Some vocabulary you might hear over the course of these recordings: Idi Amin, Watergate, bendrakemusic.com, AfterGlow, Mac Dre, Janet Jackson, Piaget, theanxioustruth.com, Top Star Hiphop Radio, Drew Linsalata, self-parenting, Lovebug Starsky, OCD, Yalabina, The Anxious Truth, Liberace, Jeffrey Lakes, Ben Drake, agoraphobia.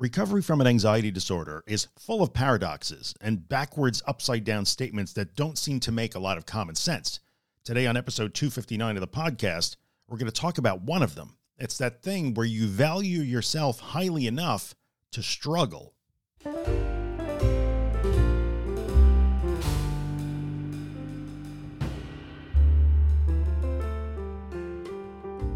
Recovery from an anxiety disorder is full of paradoxes and backwards, upside-down statements that don't seem to make a lot of common sense. Today on episode 259 of the podcast, we're going to talk about one of them. It's that thing where you value yourself highly enough to struggle.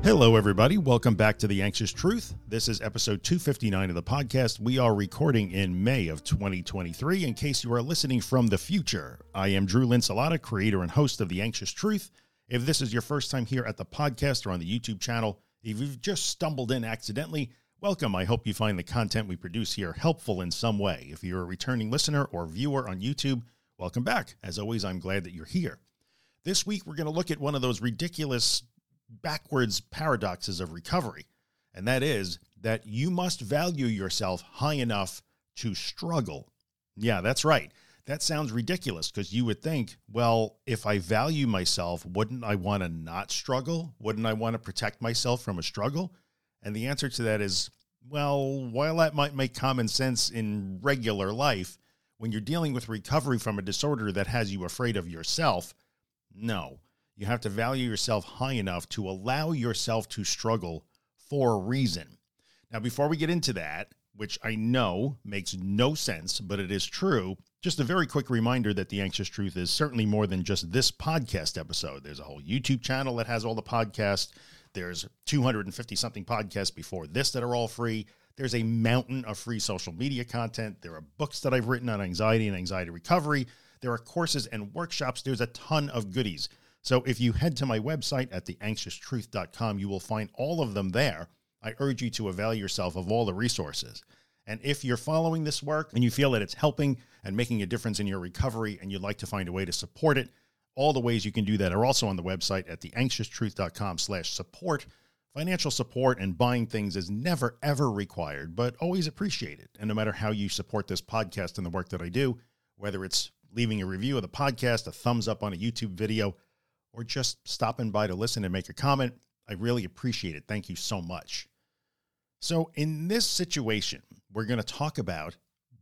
Hello, everybody. Welcome back to The Anxious Truth. This is episode 259 of the podcast. We are recording in May of 2023. In case you are listening from the future, I am Drew Linsalata, creator and host of The Anxious Truth. If this is your first time here at the podcast or on the YouTube channel, if you've just stumbled in accidentally, welcome. I hope you find the content we produce here helpful in some way. If you're a returning listener or viewer on YouTube, welcome back. As always, I'm glad that you're here. This week, we're going to look at one of those ridiculous backwards paradoxes of recovery, and that is that you must value yourself high enough to struggle. Yeah, that's right. That sounds ridiculous because you would think, well, if I value myself, wouldn't I want to not struggle? Wouldn't I want to protect myself from a struggle? And the answer to that is, well, while that might make common sense in regular life, when you're dealing with recovery from a disorder that has you afraid of yourself, no. You have to value yourself high enough to allow yourself to struggle for a reason. Now, before we get into that, which I know makes no sense, but it is true, just a very quick reminder that The Anxious Truth is certainly more than just this podcast episode. There's a whole YouTube channel that has all the podcasts. There's 250-something podcasts before this that are all free. There's a mountain of free social media content. There are books that I've written on anxiety and anxiety recovery. There are courses and workshops. There's a ton of goodies. So if you head to my website at theanxioustruth.com, you will find all of them there. I urge you to avail yourself of all the resources. And if you're following this work and you feel that it's helping and making a difference in your recovery and you'd like to find a way to support it, all the ways you can do that are also on the website at theanxioustruth.com/support. Financial support and buying things is never, ever required, but always appreciated. And no matter how you support this podcast and the work that I do, whether it's leaving a review of the podcast, a thumbs up on a YouTube video, or just stopping by to listen and make a comment, I really appreciate it. Thank you so much. So in this situation, we're going to talk about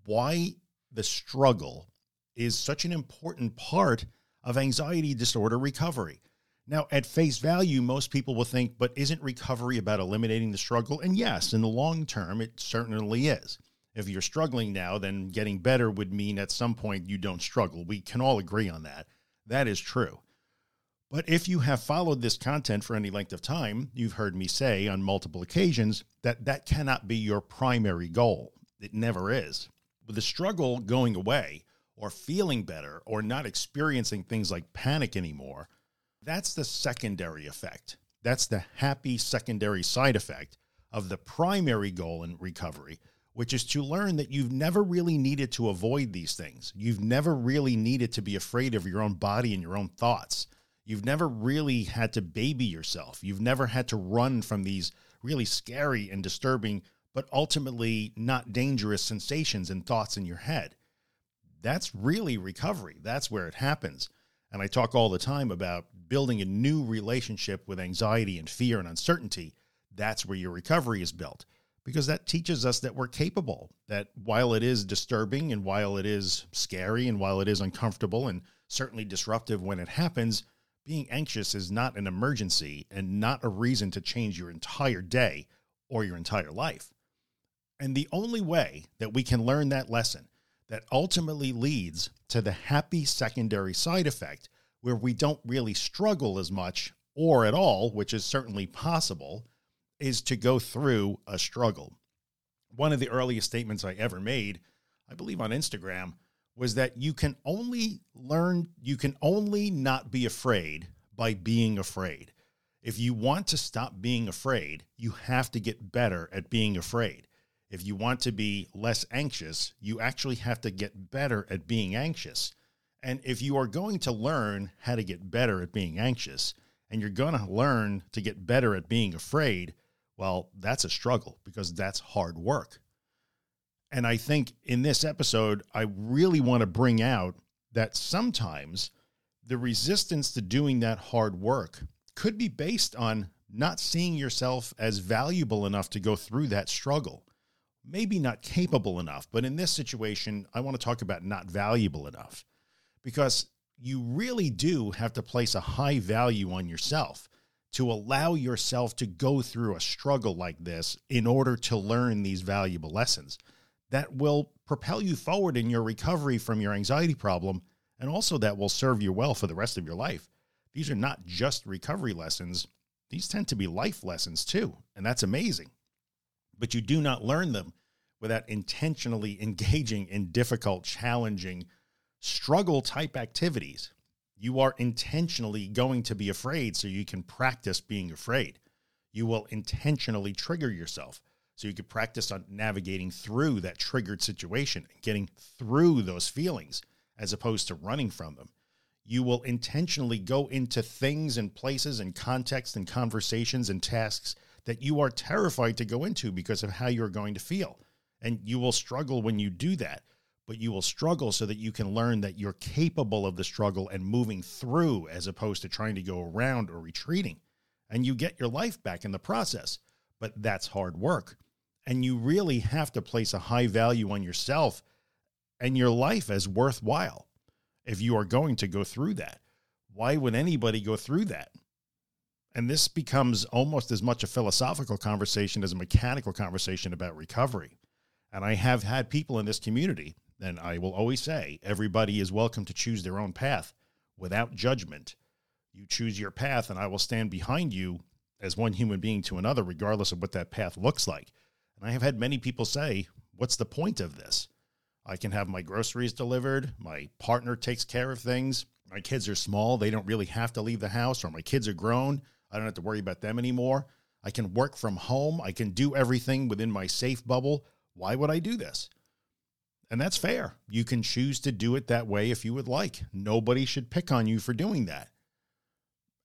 why the struggle is such an important part of anxiety disorder recovery. Now, at face value, most people will think, but isn't recovery about eliminating the struggle? And yes, in the long term, it certainly is. If you're struggling now, then getting better would mean at some point you don't struggle. We can all agree on that. That is true. But if you have followed this content for any length of time, you've heard me say on multiple occasions that that cannot be your primary goal. It never is. With the struggle going away or feeling better or not experiencing things like panic anymore, that's the secondary effect. That's the happy secondary side effect of the primary goal in recovery, which is to learn that you've never really needed to avoid these things. You've never really needed to be afraid of your own body and your own thoughts. You've never really had to baby yourself. You've never had to run from these really scary and disturbing, but ultimately not dangerous sensations and thoughts in your head. That's really recovery. That's where it happens. And I talk all the time about building a new relationship with anxiety and fear and uncertainty. That's where your recovery is built, because that teaches us that we're capable, that while it is disturbing and while it is scary and while it is uncomfortable and certainly disruptive when it happens, being anxious is not an emergency and not a reason to change your entire day or your entire life. And the only way that we can learn that lesson that ultimately leads to the happy secondary side effect where we don't really struggle as much or at all, which is certainly possible, is to go through a struggle. One of the earliest statements I ever made, I believe on Instagram, was that you can only not be afraid by being afraid. If you want to stop being afraid, you have to get better at being afraid. If you want to be less anxious, you actually have to get better at being anxious. And if you are going to learn how to get better at being anxious, and you're going to learn to get better at being afraid, well, that's a struggle because that's hard work. And I think in this episode, I really want to bring out that sometimes the resistance to doing that hard work could be based on not seeing yourself as valuable enough to go through that struggle. maybe not capable enough, but in this situation, I want to talk about not valuable enough, because you really do have to place a high value on yourself to allow yourself to go through a struggle like this in order to learn these valuable lessons that will propel you forward in your recovery from your anxiety problem, and also that will serve you well for the rest of your life. These are not just recovery lessons. These tend to be life lessons too, and that's amazing. But you do not learn them without intentionally engaging in difficult, challenging, struggle-type activities. You are intentionally going to be afraid so you can practice being afraid. You will intentionally trigger yourself so you can practice on navigating through that triggered situation and getting through those feelings as opposed to running from them. You will intentionally go into things and places and contexts and conversations and tasks that you are terrified to go into because of how you're going to feel. And you will struggle when you do that. But you will struggle so that you can learn that you're capable of the struggle and moving through as opposed to trying to go around or retreating. And you get your life back in the process, but that's hard work. And you really have to place a high value on yourself and your life as worthwhile if you are going to go through that. Why would anybody go through that? And this becomes almost as much a philosophical conversation as a mechanical conversation about recovery. And I have had people in this community, and I will always say, everybody is welcome to choose their own path without judgment. You choose your path, and I will stand behind you as one human being to another, regardless of what that path looks like. And I have had many people say, what's the point of this? I can have my groceries delivered. My partner takes care of things. My kids are small. They don't really have to leave the house, or my kids are grown. I don't have to worry about them anymore. I can work from home. I can do everything within my safe bubble. Why would I do this? And that's fair. You can choose to do it that way if you would like. Nobody should pick on you for doing that.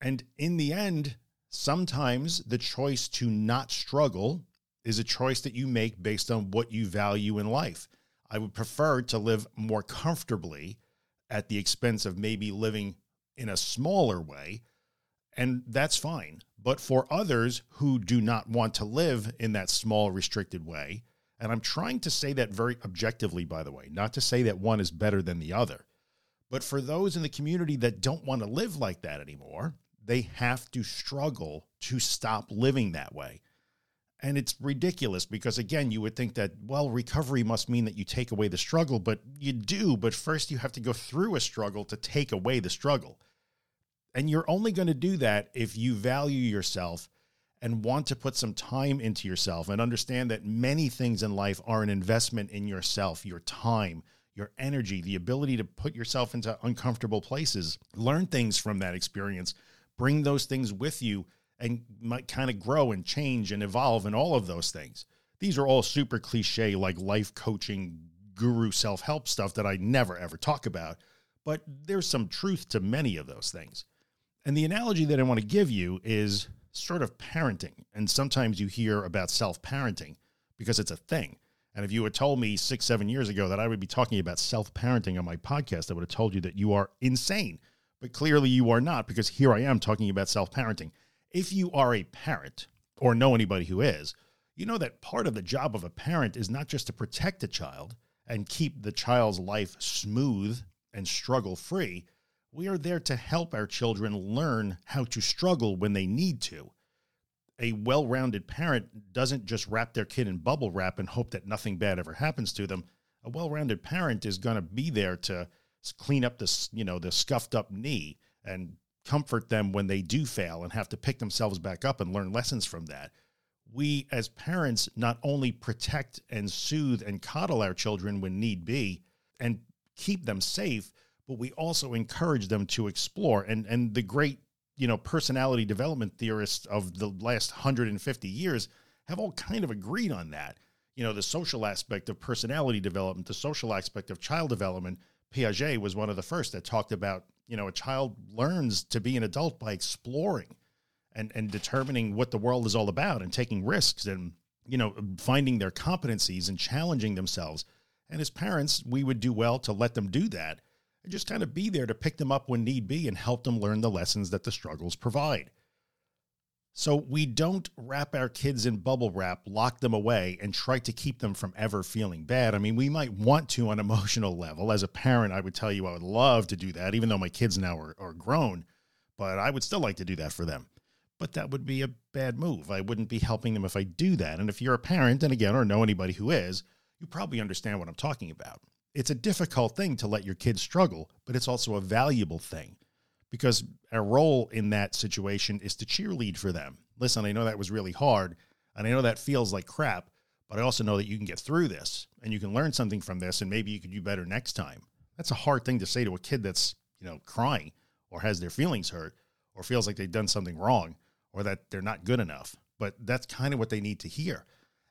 And in the end, sometimes the choice to not struggle is a choice that you make based on what you value in life. I would prefer to live more comfortably at the expense of maybe living in a smaller way, and that's fine. But for others who do not want to live in that small, restricted way, and I'm trying to say that very objectively, by the way, not to say that one is better than the other. But for those in the community that don't want to live like that anymore, they have to struggle to stop living that way. And it's ridiculous because, again, you would think that, well, recovery must mean that you take away the struggle, but you do. But first you have to go through a struggle to take away the struggle. And you're only going to do that if you value yourself and want to put some time into yourself and understand that many things in life are an investment in yourself, your time, your energy, the ability to put yourself into uncomfortable places, learn things from that experience, bring those things with you, and might kind of grow and change and evolve in all of those things. These are all super cliche, like life coaching, guru self-help stuff that I never ever talk about, but there's some truth to many of those things. And the analogy that I want to give you is sort of parenting. And sometimes you hear about self-parenting because it's a thing. And if you had told me 6-7 years ago that I would be talking about self-parenting on my podcast, I would have told you that you are insane. But clearly you are not, because here I am talking about self-parenting. If you are a parent or know anybody who is, you know that part of the job of a parent is not just to protect a child and keep the child's life smooth and struggle-free. We are there to help our children learn how to struggle when they need to. A well-rounded parent doesn't just wrap their kid in bubble wrap and hope that nothing bad ever happens to them. A well-rounded parent is going to be there to clean up this, the scuffed up knee and comfort them when they do fail and have to pick themselves back up and learn lessons from that. We as parents not only protect and soothe and coddle our children when need be and keep them safe, but we also encourage them to explore. And the great, personality development theorists of the last 150 years have all kind of agreed on that. The social aspect of personality development, the social aspect of child development. Piaget was one of the first that talked about, a child learns to be an adult by exploring and determining what the world is all about and taking risks and, finding their competencies and challenging themselves. And as parents, we would do well to let them do that. Just kind of be there to pick them up when need be and help them learn the lessons that the struggles provide. So we don't wrap our kids in bubble wrap, lock them away, and try to keep them from ever feeling bad. I mean, we might want to on an emotional level. As a parent, I would tell you I would love to do that, even though my kids now are grown, but I would still like to do that for them. But that would be a bad move. I wouldn't be helping them if I do that. And if you're a parent, and again, or know anybody who is, you probably understand what I'm talking about. It's a difficult thing to let your kids struggle, but it's also a valuable thing. Because our role in that situation is to cheerlead for them. Listen, I know that was really hard, and I know that feels like crap, but I also know that you can get through this, and you can learn something from this, and maybe you could do better next time. That's a hard thing to say to a kid that's, crying or has their feelings hurt or feels like they've done something wrong or that they're not good enough. But that's kind of what they need to hear.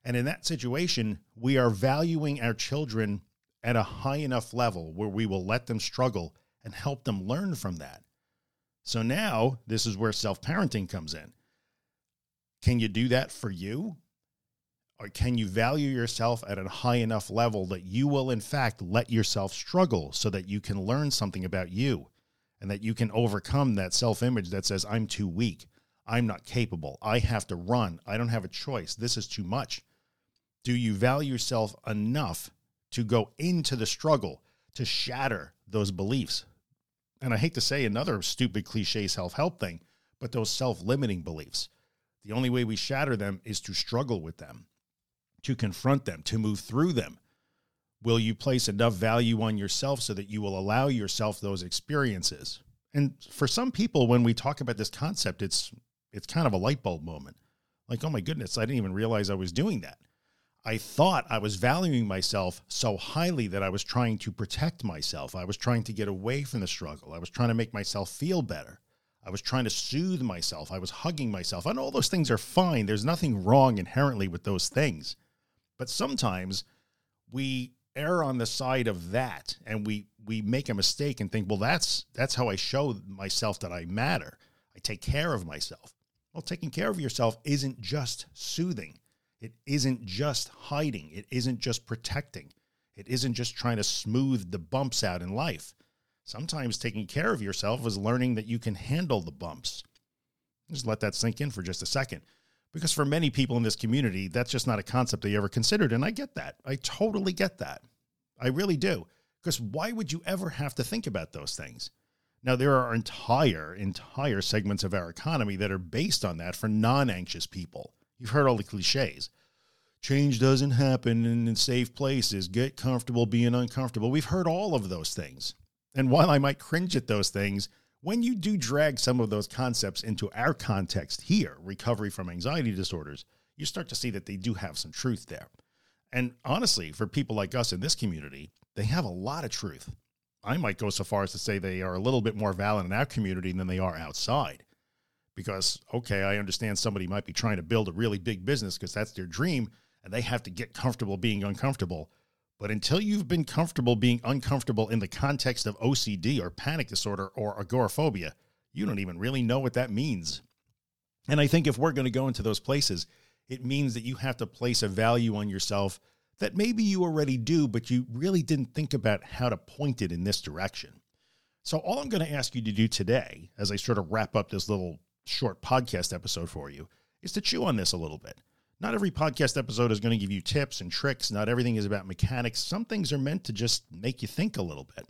And in that situation, we are valuing our children at a high enough level where we will let them struggle and help them learn from that. So now this is where self-parenting comes in. Can you do that for you? Or can you value yourself at a high enough level that you will, in fact, let yourself struggle so that you can learn something about you and that you can overcome that self-image that says, I'm too weak, I'm not capable, I have to run, I don't have a choice, this is too much. Do you value yourself enough to go into the struggle to shatter those beliefs? And I hate to say another stupid cliche self-help thing, but those self-limiting beliefs, the only way we shatter them is to struggle with them, to confront them, to move through them. Will you place enough value on yourself so that you will allow yourself those experiences? And for some people, when we talk about this concept, it's kind of a light bulb moment. Like, oh my goodness, I didn't even realize I was doing that. I thought I was valuing myself so highly that I was trying to protect myself. I was trying to get away from the struggle. I was trying to make myself feel better. I was trying to soothe myself. I was hugging myself. And all those things are fine. There's nothing wrong inherently with those things. But sometimes we err on the side of that, and we make a mistake and think, well, that's how I show myself that I matter. I take care of myself. Well, taking care of yourself isn't just soothing. It isn't just hiding. It isn't just protecting. It isn't just trying to smooth the bumps out in life. Sometimes taking care of yourself is learning that you can handle the bumps. Just let that sink in for just a second. Because for many people in this community, that's just not a concept they ever considered. And I get that. I totally get that. I really do. Because why would you ever have to think about those things? Now, there are entire segments of our economy that are based on that for non-anxious people. You've heard all the cliches. Change doesn't happen in safe places. Get comfortable being uncomfortable. We've heard all of those things. And while I might cringe at those things, when you do drag some of those concepts into our context here, recovery from anxiety disorders, you start to see that they do have some truth there. And honestly, for people like us in this community, they have a lot of truth. I might go so far as to say they are a little bit more valid in our community than they are outside. Because, okay, I understand somebody might be trying to build a really big business because that's their dream and they have to get comfortable being uncomfortable. But until you've been comfortable being uncomfortable in the context of OCD or panic disorder or agoraphobia, you don't even really know what that means. And I think if we're going to go into those places, it means that you have to place a value on yourself that maybe you already do, but you really didn't think about how to point it in this direction. So all I'm going to ask you to do today, as I sort of wrap up this little short podcast episode for you, is to chew on this a little bit. Not every podcast episode is going to give you tips and tricks. Not everything is about mechanics. Some things are meant to just make you think a little bit.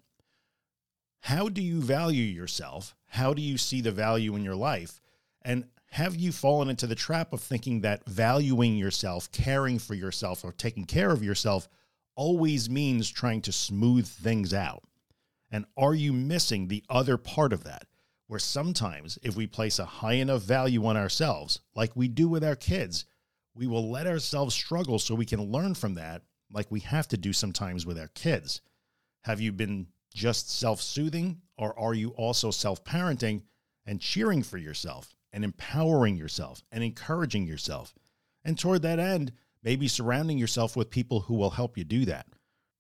How do you value yourself? How do you see the value in your life? And have you fallen into the trap of thinking that valuing yourself, caring for yourself, or taking care of yourself always means trying to smooth things out? And are you missing the other part of that? Where sometimes if we place a high enough value on ourselves, like we do with our kids, we will let ourselves struggle so we can learn from that, like we have to do sometimes with our kids. Have you been just self-soothing, or are you also self-parenting and cheering for yourself and empowering yourself and encouraging yourself? And toward that end, maybe surrounding yourself with people who will help you do that.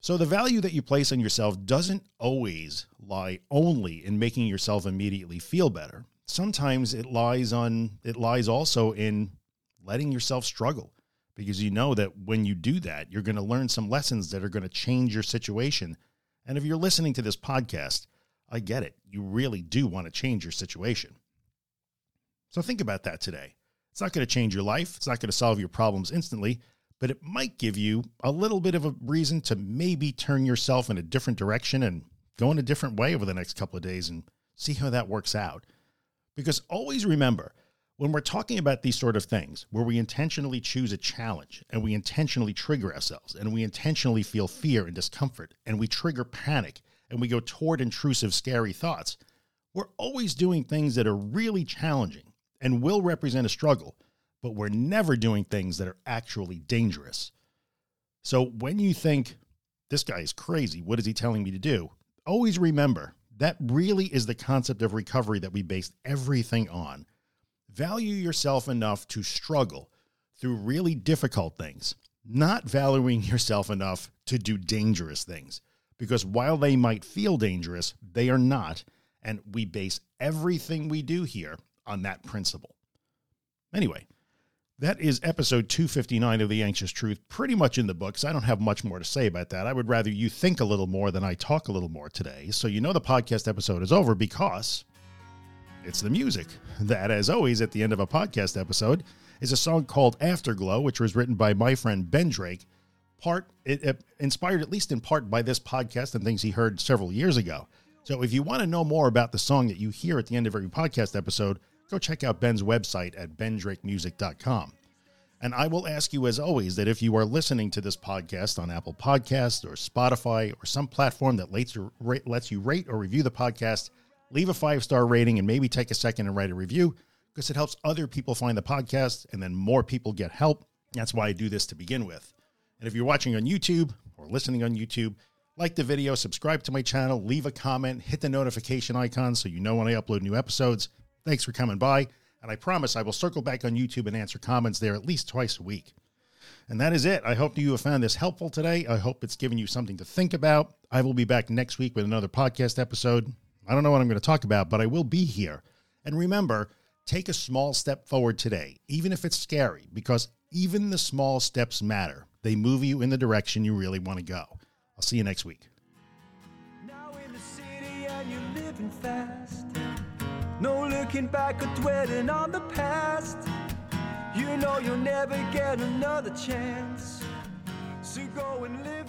So the value that you place on yourself doesn't always lie only in making yourself immediately feel better. Sometimes it lies also in letting yourself struggle, because you know that when you do that, you're going to learn some lessons that are going to change your situation. And if you're listening to this podcast, I get it. You really do want to change your situation. So think about that today. It's not going to change your life. It's not going to solve your problems instantly, but it might give you a little bit of a reason to maybe turn yourself in a different direction and go in a different way over the next couple of days and see how that works out. Because always remember, when we're talking about these sort of things, where we intentionally choose a challenge and we intentionally trigger ourselves and we intentionally feel fear and discomfort and we trigger panic and we go toward intrusive, scary thoughts, we're always doing things that are really challenging and will represent a struggle, but we're never doing things that are actually dangerous. So when you think, this guy is crazy, what is he telling me to do? Always remember, that really is the concept of recovery that we based everything on. Value yourself enough to struggle through really difficult things, not valuing yourself enough to do dangerous things, because while they might feel dangerous, they are not, and we base everything we do here on that principle. Anyway, that is episode 259 of The Anxious Truth, pretty much in the books. I don't have much more to say about that. I would rather you think a little more than I talk a little more today, so you know the podcast episode is over because it's the music that, as always, at the end of a podcast episode is a song called Afterglow, which was written by my friend Ben Drake, inspired at least in part by this podcast and things he heard several years ago. So if you want to know more about the song that you hear at the end of every podcast episode, go check out Ben's website at bendrakemusic.com. And I will ask you, as always, that if you are listening to this podcast on Apple Podcasts or Spotify or some platform that lets you rate or review the podcast, leave a 5-star rating and maybe take a second and write a review, because it helps other people find the podcast and then more people get help. That's why I do this to begin with. And if you're watching on YouTube or listening on YouTube, like the video, subscribe to my channel, leave a comment, hit the notification icon so you know when I upload new episodes. Thanks for coming by, and I promise I will circle back on YouTube and answer comments there at least twice a week. And that is it. I hope you have found this helpful today. I hope it's given you something to think about. I will be back next week with another podcast episode. I don't know what I'm going to talk about, but I will be here. And remember, take a small step forward today, even if it's scary, because even the small steps matter. They move you in the direction you really want to go. I'll see you next week. Now in the city and you're living fast. No looking back or dwelling on the past. You know you'll never get another chance. So go and live.